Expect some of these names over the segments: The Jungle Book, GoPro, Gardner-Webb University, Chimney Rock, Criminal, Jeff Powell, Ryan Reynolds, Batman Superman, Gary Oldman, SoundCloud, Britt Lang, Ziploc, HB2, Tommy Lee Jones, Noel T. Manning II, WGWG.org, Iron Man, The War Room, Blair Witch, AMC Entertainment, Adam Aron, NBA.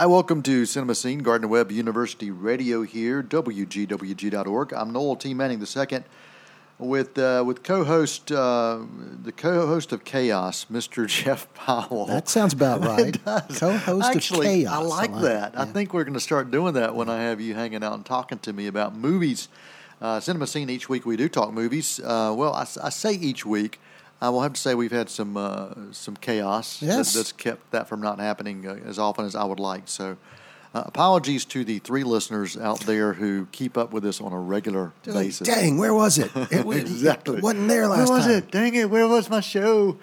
Hi, welcome to Cinemascene, Gardner-Webb University Radio here, WGWG.org. I'm Noel T. Manning II with the co-host of Chaos, Mr. Jeff Powell. That sounds about right. It does. Co-host of Chaos. I like that. Yeah. I think we're going to start doing that when I have you hanging out and talking to me about movies. Cinemascene, each week we do talk movies. I say each week. I will have to say we've had some chaos that's kept that from not happening as often as I would like. So apologies to the three listeners out there who keep up with us on a regular basis. Dang, where was it? Exactly. It wasn't there last time. Where was it? Dang it, where was my show?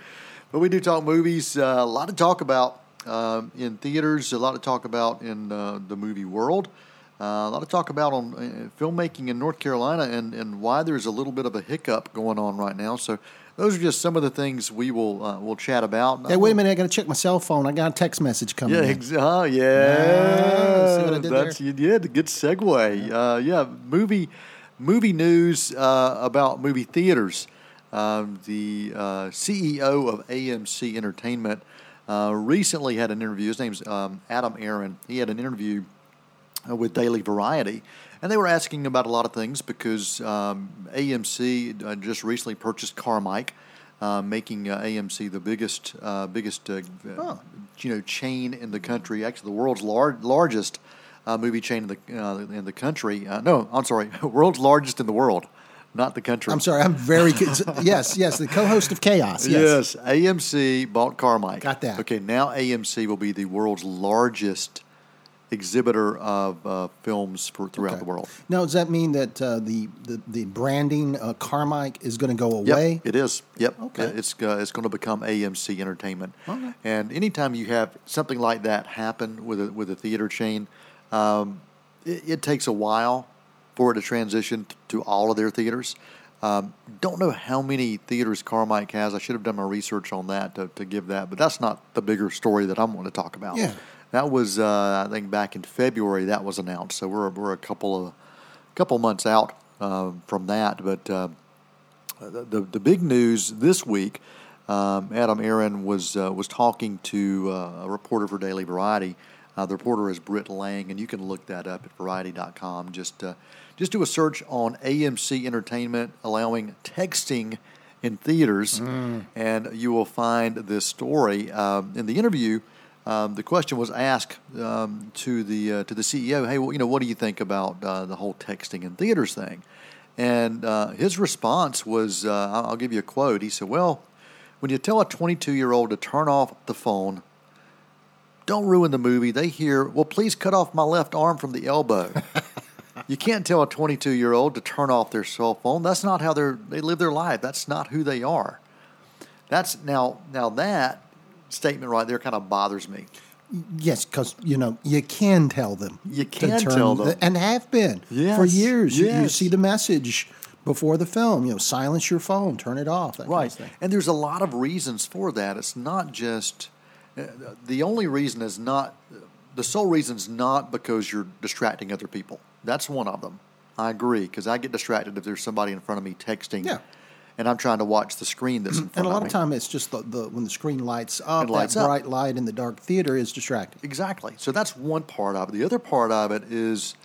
But we do talk movies, a lot to talk about in theaters, a lot to talk about in the movie world. A lot of talk about on filmmaking in North Carolina and why there's a little bit of a hiccup going on right now. So those are just some of the things we will we'll chat about. Hey, wait a minute! I got to check my cell phone. I got a text message coming. See what I did there? You did. Good segue. Movie news about movie theaters. The CEO of AMC Entertainment recently had an interview. His name's Adam Aron. He had an interview with Daily Variety, and they were asking about a lot of things because AMC just recently purchased Carmike, making AMC the biggest chain in the country. Actually, the world's largest movie chain in the country. World's largest in the world, not the country. I'm sorry, I'm very good. Yes, the co-host of Chaos. Yes, AMC bought Carmike. Got that. Okay, now AMC will be the world's largest exhibitor of films throughout the world. Now, does that mean that the branding Carmike is going to go away? Yep, it is. Yep. Okay. It's going to become AMC Entertainment. Okay. And anytime you have something like that happen with a theater chain, it takes a while for it to transition to all of their theaters. Don't know how many theaters Carmike has. I should have done my research on that to give that, but that's not the bigger story that I'm going to talk about. Yeah. That was, I think, back in February that was announced. So we're a couple months out from that. But the big news this week, Adam Aron was talking to a reporter for Daily Variety. The reporter is Britt Lang, and you can look that up at variety.com. Just do a search on AMC Entertainment allowing texting in theaters, and you will find this story. In the interview, the question was asked to the CEO, hey, well, what do you think about the whole texting in theaters thing? And his response was, I'll give you a quote. He said, well, when you tell a 22-year-old to turn off the phone, don't ruin the movie. They hear, well, please cut off my left arm from the elbow. You can't tell a 22-year-old to turn off their cell phone. That's not how they live their life. That's not who they are. That's now that statement right there kind of bothers me. Yes, because you can tell them. You can tell them, and have been for years. Yes. You see the message before the film. Silence your phone, turn it off. That kind of thing. And there's a lot of reasons for that. It's not just the sole reason is not because you're distracting other people. That's one of them. I agree, because I get distracted if there's somebody in front of me texting. Yeah. And I'm trying to watch the screen that's in front of me. And a lot of time it's just when the screen lights up, that bright light in the dark theater is distracting. Exactly. So that's one part of it. The other part of it is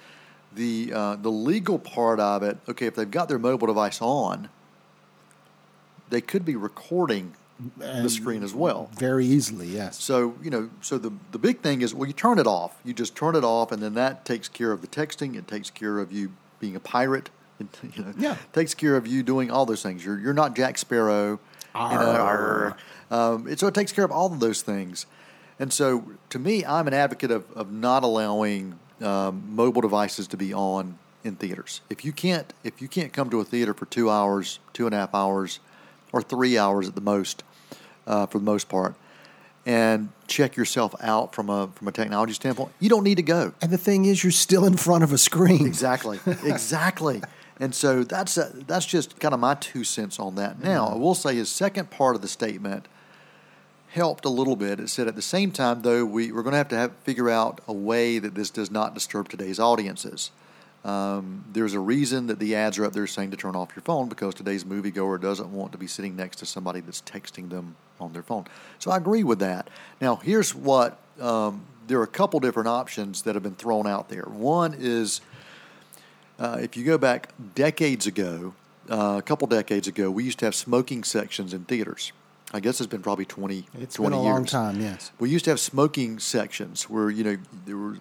the legal part of it. Okay, if they've got their mobile device on, they could be recording the screen as well. Very easily, yes. So, so the big thing is, well, you turn it off. You just turn it off, and then that takes care of the texting. It takes care of you being a pirate. Takes care of you doing all those things. You're not Jack Sparrow. Arr. So it takes care of all of those things. And so to me, I'm an advocate of not allowing mobile devices to be on in theaters. If you can't come to a theater for 2 hours, 2.5 hours, or 3 hours at the most, for the most part, and check yourself out from a technology standpoint, you don't need to go. And the thing is, you're still in front of a screen. Exactly. And so that's just kind of my 2 cents on that. Now, I will say his second part of the statement helped a little bit. It said, at the same time, though, we're going to have to figure out a way that this does not disturb today's audiences. There's a reason that the ads are up there saying to turn off your phone, because today's moviegoer doesn't want to be sitting next to somebody that's texting them on their phone. So I agree with that. Now, here's what there are a couple different options that have been thrown out there. One is, if you go back decades ago, a couple decades ago, we used to have smoking sections in theaters. I guess it's been probably 20 years. It's been a long time, yes. We used to have smoking sections where, you know, there were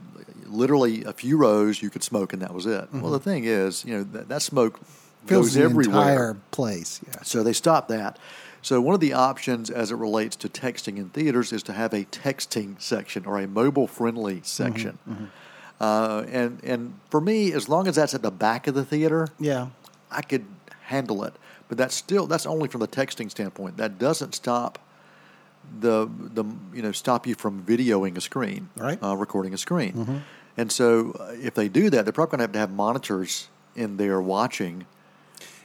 literally a few rows you could smoke and that was it. Mm-hmm. Well, the thing is, you know, that smoke goes everywhere. The entire place, yeah. So they stopped that. So one of the options as it relates to texting in theaters is to have a texting section or a mobile-friendly section. Mm-hmm, mm-hmm. And for me, as long as that's at the back of the theater, yeah, I could handle it. But that's only from the texting standpoint. That doesn't stop stop you from videoing a screen, right? Recording a screen. Mm-hmm. And so if they do that, they're probably going to have monitors in there watching.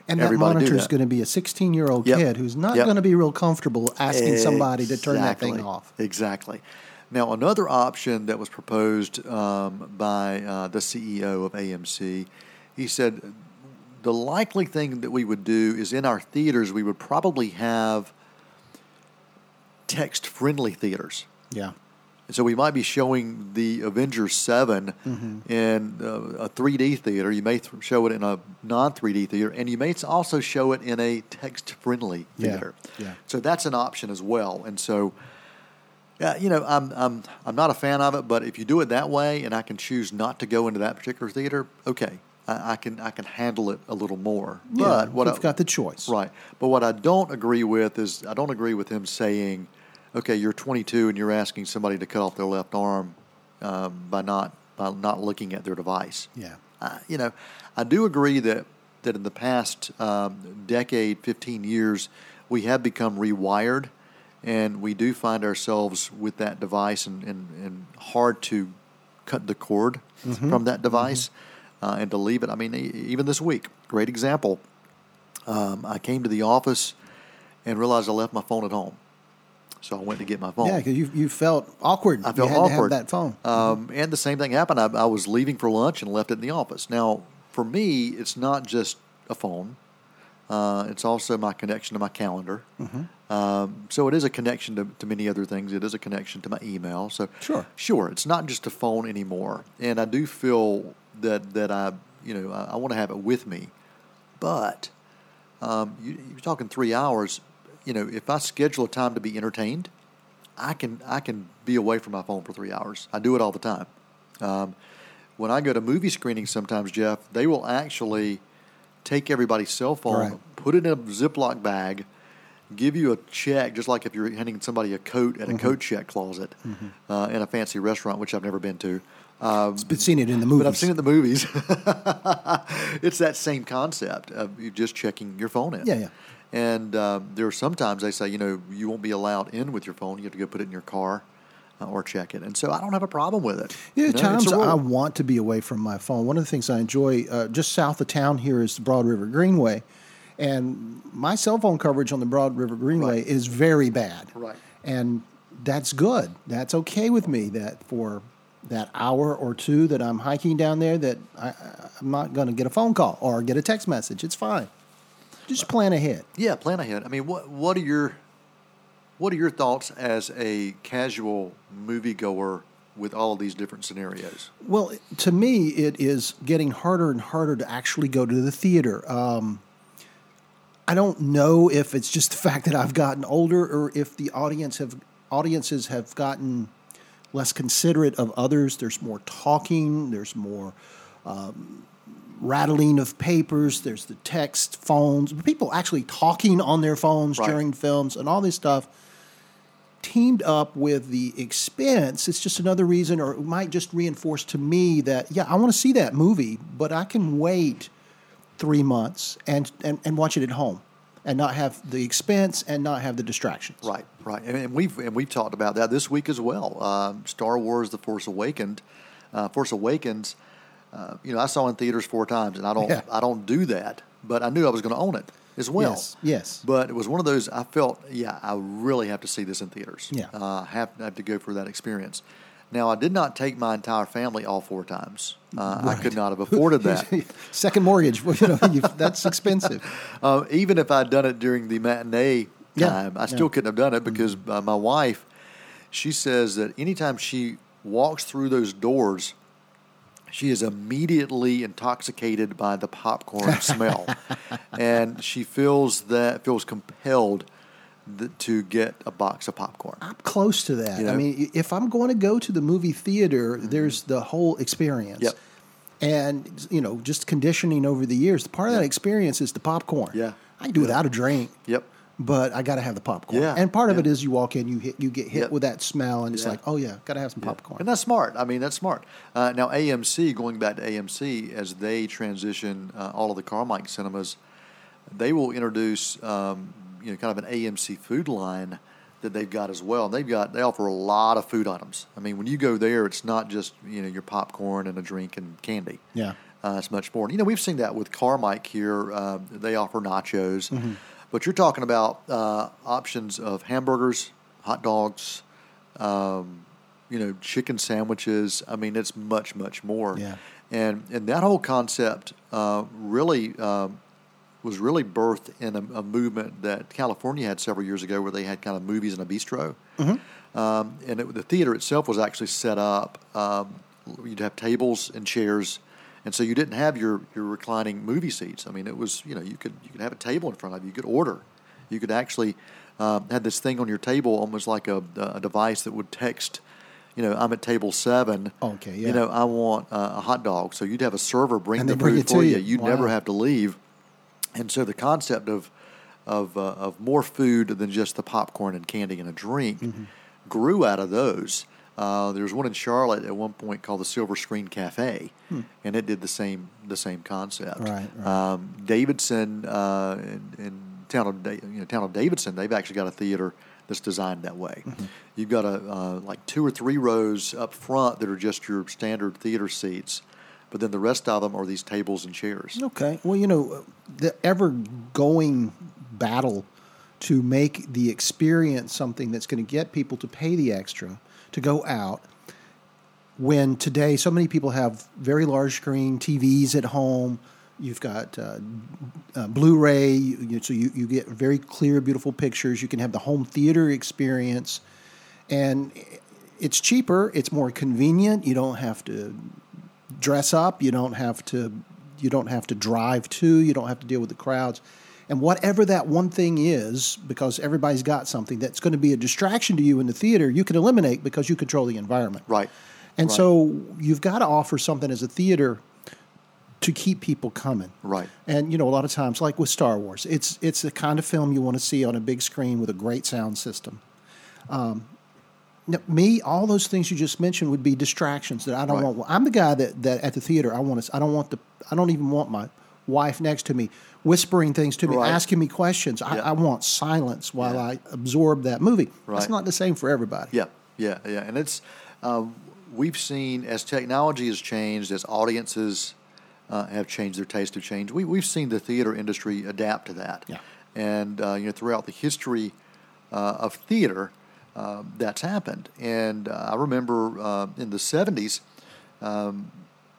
And that monitor is going to be a 16-year-old yep. kid who's not yep. going to be real comfortable asking exactly. somebody to turn that thing off. Exactly. Now another option that was proposed by the CEO of AMC, he said, the likely thing that we would do is in our theaters, we would probably have text-friendly theaters. Yeah. So we might be showing the Avengers 7 mm-hmm. in a 3D theater. You may show it in a non-3D theater, and you may also show it in a text-friendly theater. Yeah. So that's an option as well. And so, you know, I'm not a fan of it, but if you do it that way and I can choose not to go into that particular theater, okay. I can handle it a little more. But yeah, you've got the choice. Right. But what I don't agree with is I don't agree with him saying, okay, you're 22 and you're asking somebody to cut off their left arm by not looking at their device. Yeah. You know, I do agree that in the past decade, 15 years, we have become rewired and we do find ourselves with that device and hard to cut the cord mm-hmm. from that device. Mm-hmm. And to leave it. I mean, even this week, great example. I came to the office and realized I left my phone at home. So I went to get my phone. Yeah, because you felt awkward. I felt awkward. You had to have that phone. Mm-hmm. And the same thing happened. I was leaving for lunch and left it in the office. Now, for me, it's not just a phone. It's also my connection to my calendar. Mm-hmm. So it is a connection to many other things. It is a connection to my email. So sure, it's not just a phone anymore. And I do feel that I, you know, I want to have it with me. But you're talking 3 hours. You know, if I schedule a time to be entertained, I can be away from my phone for 3 hours. I do it all the time. When I go to movie screenings sometimes, Jeff, they will actually take everybody's cell phone, right. Put it in a Ziploc bag, give you a check, just like if you're handing somebody a coat at a mm-hmm. coat check closet mm-hmm. In a fancy restaurant, which I've never been to. I've seen it in the movies. But I've seen it in the movies. It's that same concept of you just checking your phone in. Yeah, yeah. And there are sometimes they say, you know, you won't be allowed in with your phone. You have to go put it in your car or check it. And so I don't have a problem with it. Yeah, at times I want to be away from my phone. One of the things I enjoy just south of town here is the Broad River Greenway. And my cell phone coverage on the Broad River Greenway right. is very bad. Right. And that's good. That's okay with me that for that hour or two that I'm hiking down there that I'm not going to get a phone call or get a text message. It's fine. Just plan ahead. Yeah, plan ahead. I mean, what are your thoughts as a casual moviegoer with all of these different scenarios? Well, to me, it is getting harder and harder to actually go to the theater. I don't know if it's just the fact that I've gotten older or if the audiences have gotten less considerate of others. There's more talking. There's more rattling of papers. There's the text, phones. People actually talking on their phones right. during films and all this stuff. Teamed up with the expense, it's just another reason, or it might just reinforce to me that, yeah, I want to see that movie, but I can wait 3 months and watch it at home and not have the expense and not have the distractions. Right, right. And we've talked about that this week as well. Star Wars: The Force Awakens, you know, I saw in theaters 4 times and I don't do that, but I knew I was going to own it as well. Yes. But it was one of those I felt, yeah, I really have to see this in theaters. Yeah. I have to go for that experience. Now, I did not take my entire family all 4 times. Right. I could not have afforded that. Second mortgage, you know, that's expensive. Even if I'd done it during the matinee time, I still couldn't have done it because my wife, she says that anytime she walks through those doors, she is immediately intoxicated by the popcorn smell, and she feels compelled to get a box of popcorn. I'm close to that. You know? I mean, if I'm going to go to the movie theater, mm-hmm. there's the whole experience. Yep. And, you know, just conditioning over the years, part of that experience is the popcorn. Yeah. I can do without a drink. Yep. But I got to have the popcorn. Yeah. And part of it is you walk in, you get hit with that smell, and it's like, oh, yeah, got to have some popcorn. And that's smart. I mean, that's smart. Now, AMC, going back to AMC, as they transition all of the Carmike cinemas, they will introduce kind of an AMC food line that they've got as well. And they offer a lot of food items. I mean, when you go there, it's not just, your popcorn and a drink and candy. Yeah. It's much more. We've seen that with Carmike here. They offer nachos. Mm-hmm. But you're talking about options of hamburgers, hot dogs, chicken sandwiches. I mean, it's much, much more. Yeah. And that whole concept was really birthed in a movement that California had several years ago, where they had kind of movies in a bistro. Mm-hmm. The theater itself was actually set up. You'd have tables and chairs. And so you didn't have your reclining movie seats. I mean, it was, you could have a table in front of you. You could order. You could actually have this thing on your table, almost like a device that would text, I'm at table 7. Okay, yeah. I want a hot dog. So you'd have a server bring the food for you. You'd never have to leave. And so the concept of more food than just the popcorn and candy and a drink mm-hmm. grew out of those. There was one in Charlotte at one point called the Silver Screen Cafe, and it did the same concept. Right. Davidson, in town of Davidson, they've actually got a theater that's designed that way. Mm-hmm. You've got like 2 or 3 rows up front that are just your standard theater seats, but then the rest of them are these tables and chairs. Okay. Well, the ever-going battle to make the experience something that's going to get people to pay the extra to go out, when today so many people have very large screen TVs at home. You've got Blu-ray, so you get very clear, beautiful pictures. You can have the home theater experience, and it's cheaper. It's more convenient. You don't have to dress up. You don't have to drive to. You don't have to deal with the crowds. And whatever that one thing is, because everybody's got something that's going to be a distraction to you in the theater, you can eliminate because you control the environment. Right. And so you've got to offer something as a theater to keep people coming. Right. And, a lot of times, like with Star Wars, it's the kind of film you want to see on a big screen with a great sound system. All those things you just mentioned would be distractions that I don't want. I'm the guy that at the theater, I don't even want my wife next to me whispering things to me, asking me questions. I want silence while I absorb that movie. Right. That's not the same for everybody. Yeah. And it's we've seen, as technology has changed, as audiences have changed, their taste have changed. We've seen the theater industry adapt to that. Yeah. And throughout the history of theater, that's happened. And I remember in the 70s,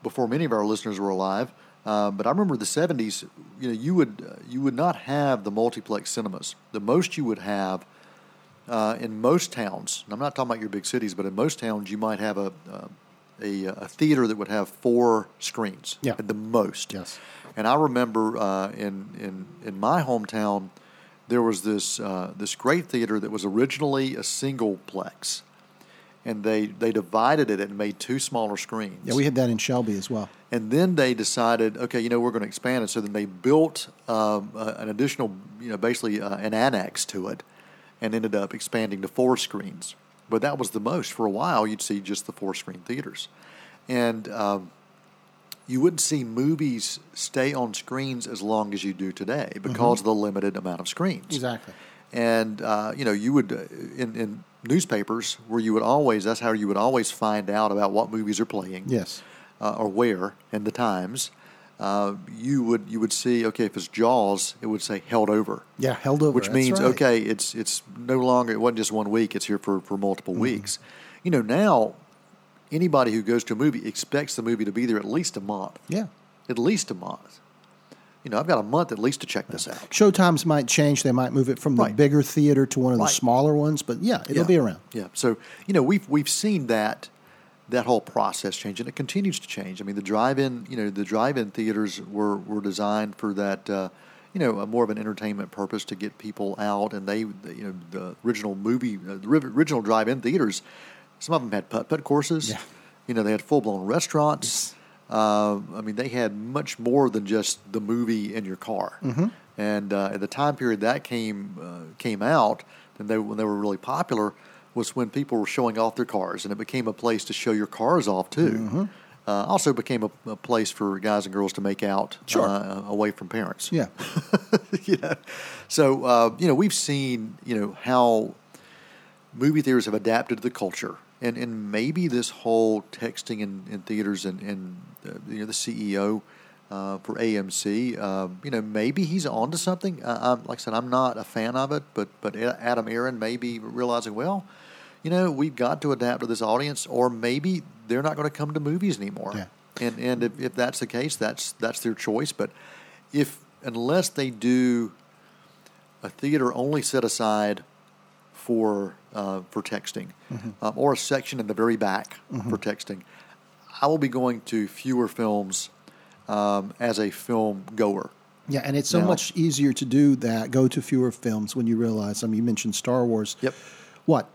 before many of our listeners were alive. But I remember the 70s. You would not have the multiplex cinemas. The most you would have in most towns. And I'm not talking about your big cities, but in most towns, you might have a theater that would have 4 screens at the most. Yes. And I remember in my hometown, there was this great theater that was originally a singleplex, and they divided it and made 2 smaller screens. Yeah, we had that in Shelby as well. And then they decided, okay, we're going to expand it. So then they built an additional, basically an annex to it, and ended up expanding to 4 screens. But that was the most. For a while, you'd see just the 4-screen theaters. And you wouldn't see movies stay on screens as long as you do today because of the limited amount of screens. Exactly. And, you would, in newspapers, that's how you would always find out about what movies are playing. Yes. Or where, and the times, you would see, okay, if it's Jaws, it would say held over. Yeah, held over. Which means, okay, it's no longer, it wasn't just 1 week, it's here for multiple weeks. Now, anybody who goes to a movie expects the movie to be there at least a month. Yeah. At least a month. you know, I've got a month at least to check this out. Showtimes might change. They might move it from the bigger theater to one of the smaller ones, but it'll be around. Yeah. So, you know, we've seen that whole process change, and it continues to change. I mean, the drive-in theaters were designed for that, more of an entertainment purpose to get people out, and they, the original original drive-in theaters, some of them had putt-putt courses. Yeah. You know, they had full-blown restaurants. I mean, they had much more than just the movie in your car. Mm-hmm. And at the time period that came out, and when they were really popular, was when people were showing off their cars, and it became a place to show your cars off too. Mm-hmm. Also became a place for guys and girls to make out away from parents. Yeah. So, we've seen, how movie theaters have adapted to the culture. And maybe this whole texting in theaters and the CEO for AMC, maybe he's onto something. Like I said, I'm not a fan of it, but Adam Aron may be realizing, we've got to adapt to this audience, or maybe they're not going to come to movies anymore. Yeah. And if that's the case, that's their choice. But unless they do a theater only set aside for texting, mm-hmm. Or a section in the very back, mm-hmm. for texting, I will be going to fewer films as a film goer. Yeah, and it's so much easier to do that, go to fewer films, when you realize, you mentioned Star Wars. Yep. What,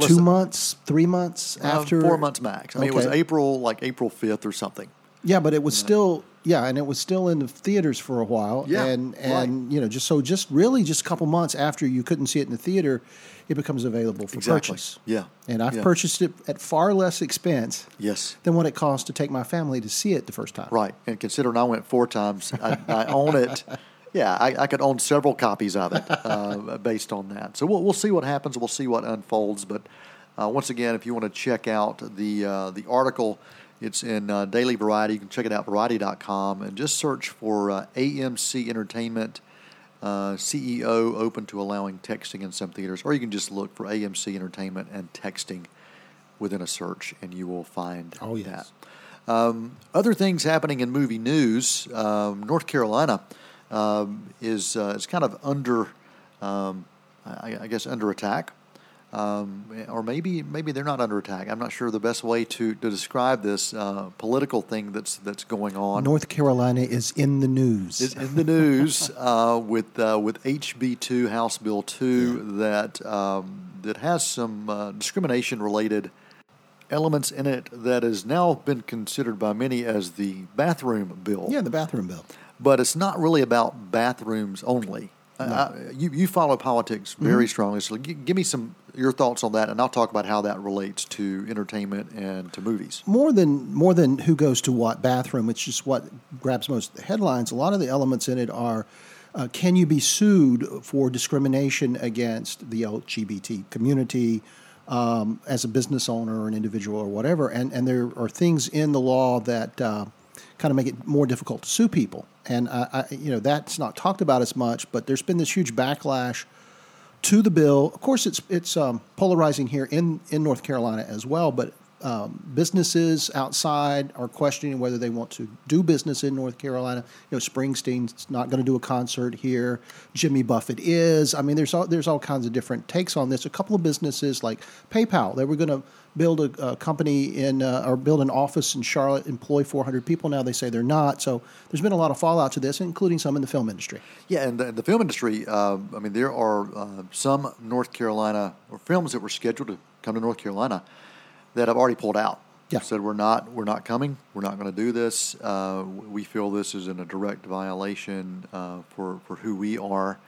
2 months, 3 months after? 4 months max. I mean, it was April 5th or something. Yeah, but it was still... Yeah, and it was still in the theaters for a while. Yeah, and just a couple months after you couldn't see it in the theater, it becomes available for purchase. Yeah. And I've purchased it at far less expense than what it cost to take my family to see it the first time. Right. And considering I went 4 times, I own it. Yeah, I could own several copies of it based on that. So we'll see what happens. We'll see what unfolds. But once again, if you want to check out the article, it's in Daily Variety. You can check it out, variety.com, and just search for AMC Entertainment, CEO open to allowing texting in some theaters. Or you can just look for AMC Entertainment and texting within a search, and you will find that. Other things happening in movie news, North Carolina is kind of under, under attack. Or maybe they're not under attack. I'm not sure the best way to describe this political thing that's going on. North Carolina is in the news. It's in the news with HB2, House Bill 2, that has some discrimination-related elements in it that has now been considered by many as the bathroom bill. Yeah, the bathroom bill. But it's not really about bathrooms only. No. You follow politics very mm-hmm. strongly, so give me your thoughts on that, and I'll talk about how that relates to entertainment and to movies. More than who goes to what bathroom, it's just what grabs most of the headlines. A lot of the elements in it are, can you be sued for discrimination against the LGBT community as a business owner or an individual or whatever? And there are things in the law that kind of make it more difficult to sue people. And, that's not talked about as much, but there's been this huge backlash to the bill. Of course, it's polarizing here in North Carolina as well, but businesses outside are questioning whether they want to do business in North Carolina. Springsteen's not going to do a concert here. Jimmy Buffett is. I mean, there's all kinds of different takes on this. A couple of businesses like PayPal, they were going to build a company or build an office in Charlotte, employ 400 people. Now they say they're not. So there's been a lot of fallout to this, including some in the film industry. Yeah, and the film industry, there are some North Carolina films that were scheduled to come to North Carolina that I've already pulled out. Yeah. Said we're not coming. We're not going to do this. We feel this is in a direct violation for who we are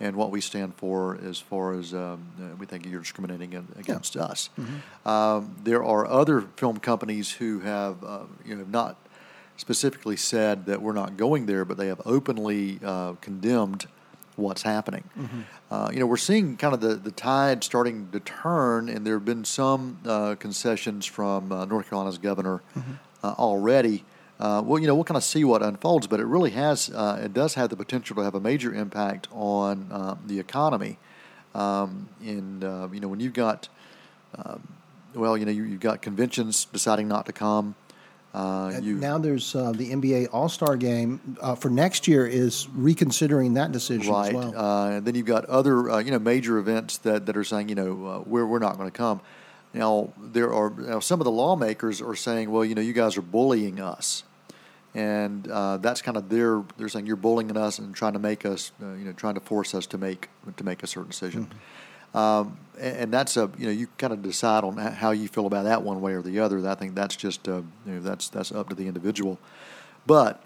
and what we stand for. As far as we think you're discriminating against us. Mm-hmm. There are other film companies who have not specifically said that we're not going there, but they have openly condemned what's happening. Mm-hmm. We're seeing kind of the tide starting to turn, and there have been some concessions from North Carolina's governor mm-hmm. Already. We'll kind of see what unfolds, but it really has, it does have the potential to have a major impact on the economy. When you've got, you've got conventions deciding not to come, Now there's the NBA All-Star Game for next year is reconsidering that decision as well. And then you've got other major events that are saying, we're not going to come. Now, some of the lawmakers are saying, well, you guys are bullying us. And that's kind of they're saying you're bullying us and trying to make us, trying to force us to make a certain decision. Mm-hmm. And that's you kind of decide on how you feel about that one way or the other. I think that's just, that's up to the individual. But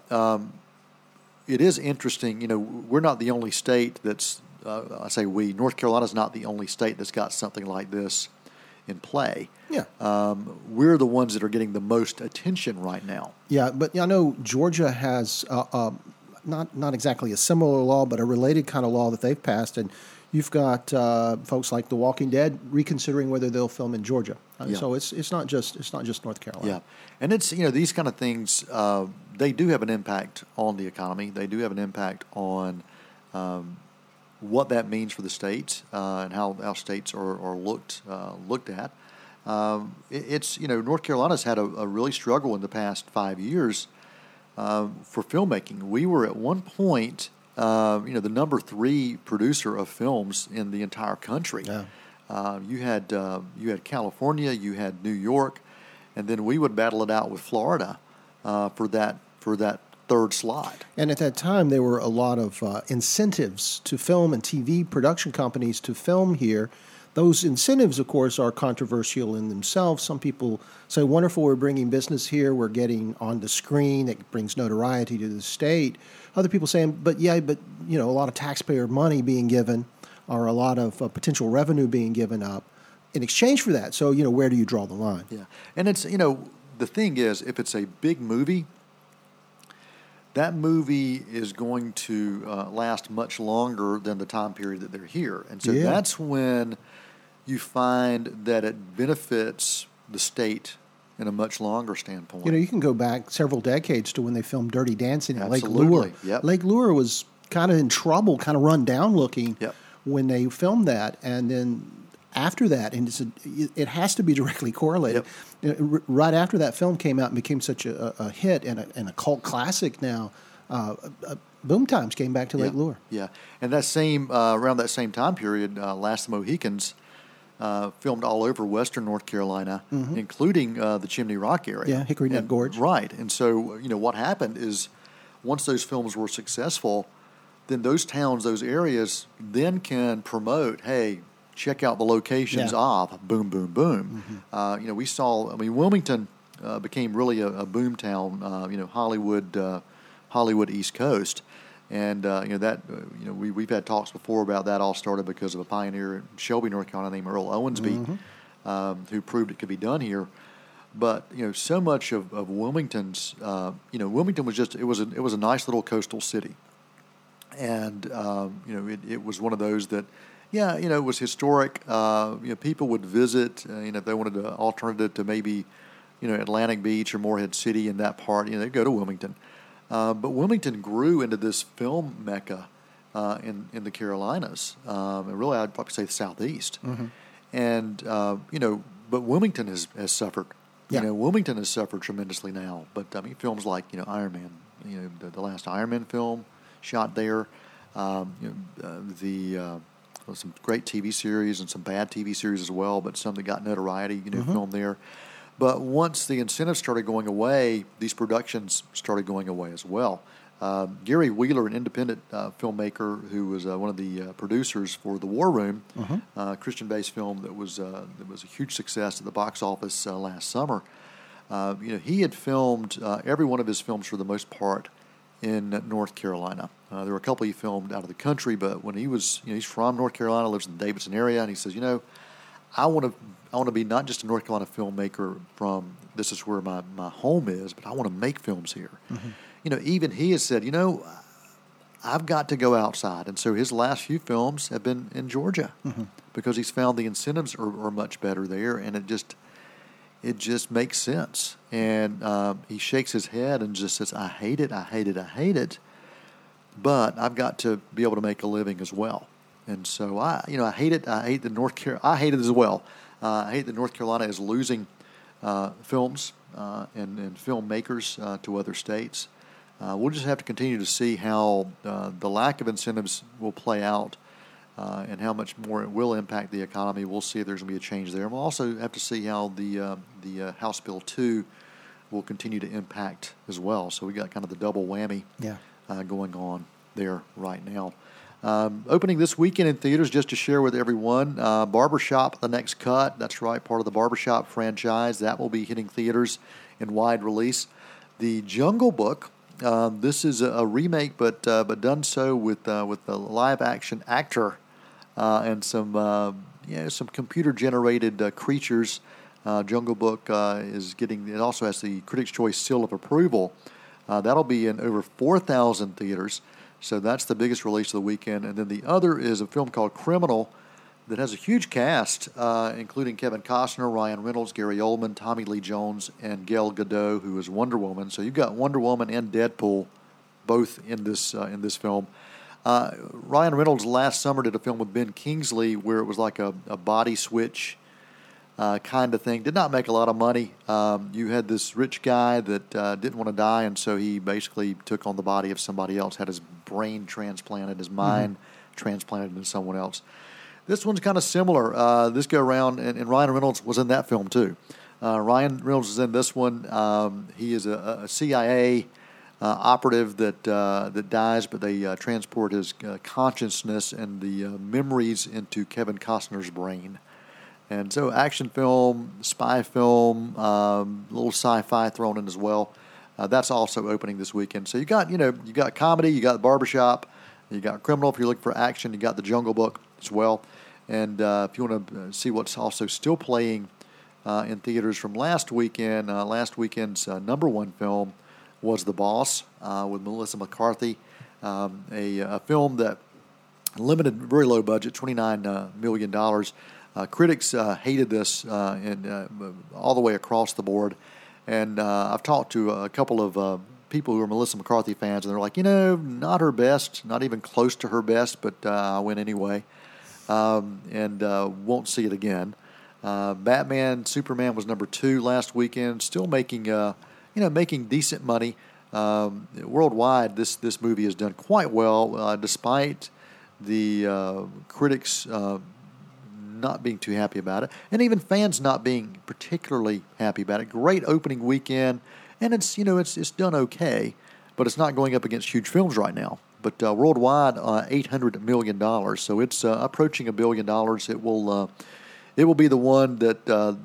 it is interesting, we're not the only state that's, I say we, North Carolina's not the only state that's got something like this in play. Yeah. We're the ones that are getting the most attention right now. Yeah, but I know Georgia has not exactly a similar law, but a related kind of law that they've passed. And you've got folks like The Walking Dead reconsidering whether they'll film in Georgia. So it's not just North Carolina. Yeah, and it's these kind of things they do have an impact on the economy. They do have an impact on what that means for the states and how states are looked at. North Carolina's had a really struggle in the past 5 years for filmmaking. We were at one point, the number 3 producer of films in the entire country. Yeah. You had California, you had New York, and then we would battle it out with Florida for that third slot. And at that time, there were a lot of incentives to film and TV production companies to film here. Those incentives, of course, are controversial in themselves. Some people say, wonderful, we're bringing business here. We're getting on the screen. It brings notoriety to the state. Other people saying, but a lot of taxpayer money being given or a lot of potential revenue being given up in exchange for that. So, where do you draw the line? Yeah. And it's, the thing is, if it's a big movie, that movie is going to last much longer than the time period that they're here. And so that's when you find that it benefits the state in a much longer standpoint. You can go back several decades to when they filmed Dirty Dancing at Lake Lure. Yep. Lake Lure was kind of in trouble, kind of run down looking when they filmed that. And then after that, and it has to be directly correlated. Yep. Right after that film came out and became such a hit and a cult classic now, Boom Times came back to Lake Lure. Yeah, and that same around that same time period, Last of the Mohicans filmed all over western North Carolina, mm-hmm. including the Chimney Rock area. Yeah, Hickory Nut Gorge. Right, and so what happened is once those films were successful, then those towns, those areas then can promote, hey, check out the locations of Boom, Boom, Boom. Mm-hmm. We saw, Wilmington became really a boom town, Hollywood East Coast. And, we've had talks before about that all started because of a pioneer in Shelby, North Carolina named Earl Owensby, mm-hmm. Who proved it could be done here. But, so much of Wilmington's, Wilmington was just, it was a nice little coastal city. And, it was one of those that, yeah, it was historic. People would visit, if they wanted an alternative to maybe, Atlantic Beach or Morehead City in that part, they'd go to Wilmington. But Wilmington grew into this film mecca in the Carolinas, and really I'd probably say the Southeast. Mm-hmm. And, but Wilmington has suffered. Yeah. Wilmington has suffered tremendously now. But, films like, Iron Man, the last Iron Man film shot there, some great TV series and some bad TV series as well, but some that got notoriety, mm-hmm. filmed there. But once the incentives started going away, these productions started going away as well. Gary Wheeler, an independent filmmaker who was one of the producers for The War Room, mm-hmm. Christian-based film that was a huge success at the box office last summer. He had filmed every one of his films for the most part in North Carolina. There were a couple he filmed out of the country, but when he was, he's from North Carolina, lives in the Davidson area, and he says, I want to be not just a North Carolina filmmaker from this is where my home is, but I want to make films here. Mm-hmm. Even he has said, I've got to go outside. And so his last few films have been in Georgia mm-hmm. because he's found the incentives are much better there, and it just makes sense. And he shakes his head and just says, I hate it, I hate it, I hate it. But I've got to be able to make a living as well. And so I hate it. I hate the North Carolina. I hate it as well. I hate that North Carolina is losing films and filmmakers to other states. We'll just have to continue to see how the lack of incentives will play out and how much more it will impact the economy. We'll see if there's going to be a change there. And we'll also have to see how the House Bill 2 will continue to impact as well. So we got kind of the double whammy going on there right now. Opening this weekend in theaters, just to share with everyone, Barbershop, The Next Cut. That's right, part of the Barbershop franchise. That will be hitting theaters in wide release. The Jungle Book. This is a remake, but done so with a live action actor and some computer generated creatures. Jungle Book is getting. It also has the Critics' Choice seal of approval. That'll be in over 4,000 theaters. So that's the biggest release of the weekend. And then the other is a film called Criminal that has a huge cast, including Kevin Costner, Ryan Reynolds, Gary Oldman, Tommy Lee Jones, and Gal Gadot, who is Wonder Woman. So you've got Wonder Woman and Deadpool both in this film. Ryan Reynolds last summer did a film with Ben Kingsley where it was like a body switch kind of thing. Did not make a lot of money. You had this rich guy that didn't want to die, and so he basically took on the body of somebody else, had his brain transplanted, his mind transplanted into someone else. This one's kind of similar. This go around, and Ryan Reynolds was in that film too. Ryan Reynolds is in this one. He is a CIA operative that dies, but they transport his consciousness and the memories into Kevin Costner's brain. And so action film, spy film, a little sci-fi thrown in as well. That's also opening this weekend. So you got comedy, you got Barbershop, you got Criminal if you're looking for action, you got The Jungle Book as well. And if you want to see what's also still playing in theaters from last weekend's number one film was The Boss with Melissa McCarthy, a film that limited, very low budget, $29 million. Critics hated this all the way across the board. And I've talked to a couple of people who are Melissa McCarthy fans, and they're like, not her best, not even close to her best, but I went anyway and won't see it again. Batman, Superman was number 2 last weekend, still making decent money. Worldwide, this movie has done quite well despite the critics not being too happy about it, and even fans not being particularly happy about it. Great opening weekend, and it's done okay, but it's not going up against huge films right now. But worldwide, $800 million, so it's approaching $1 billion. It will be the one that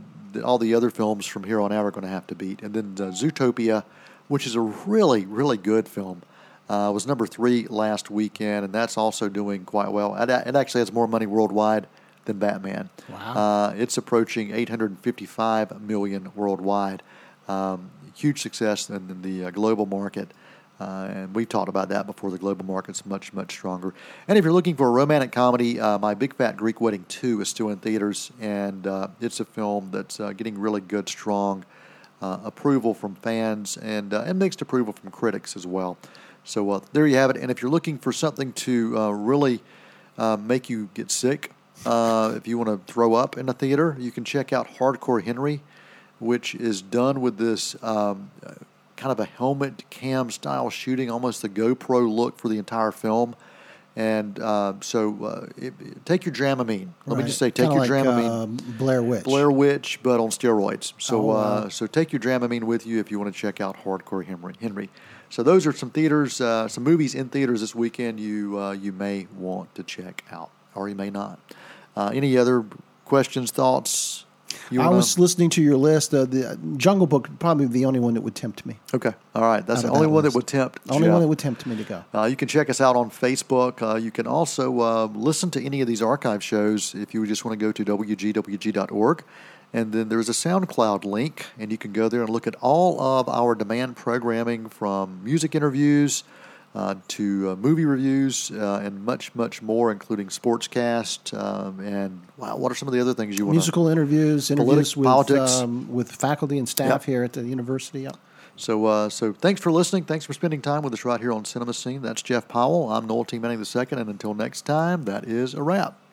all the other films from here on out are going to have to beat. And then Zootopia, which is a really, really good film, was number 3 last weekend, and that's also doing quite well. It actually has more money worldwide than Batman. Wow. It's approaching $855 million worldwide. Huge success in the global market. And we've talked about that before. The global market's much, much stronger. And if you're looking for a romantic comedy, My Big Fat Greek Wedding 2 is still in theaters. And it's a film that's getting really good, strong approval from fans and mixed approval from critics as well. So there you have it. And if you're looking for something to really make you get sick, if you want to throw up in a theater, you can check out Hardcore Henry, which is done with this kind of a helmet cam style shooting, almost the GoPro look for the entire film. And take your Dramamine. Let me just say, take your Dramamine. Blair Witch, but on steroids. So so take your Dramamine with you if you want to check out Hardcore Henry. So those are some theaters, some movies in theaters this weekend you may want to check out. Or you may not. Any other questions, thoughts? I was listening to your list. The Jungle Book, probably the only one that would tempt me. Okay. All right. That's the only one that would tempt. Only one that would tempt me to go. You can check us out on Facebook. You can also listen to any of these archive shows if you just want to go to WGWG.org. And then there's a SoundCloud link, and you can go there and look at all of our demand programming from music interviews, to movie reviews and much, much more, including sportscast and what are some of the other things you want? Musical interviews with faculty and staff here at the university. Yep. So thanks for listening. Thanks for spending time with us right here on Cinemascene. That's Jeff Powell. I'm Noel T. Manning II, and until next time, that is a wrap.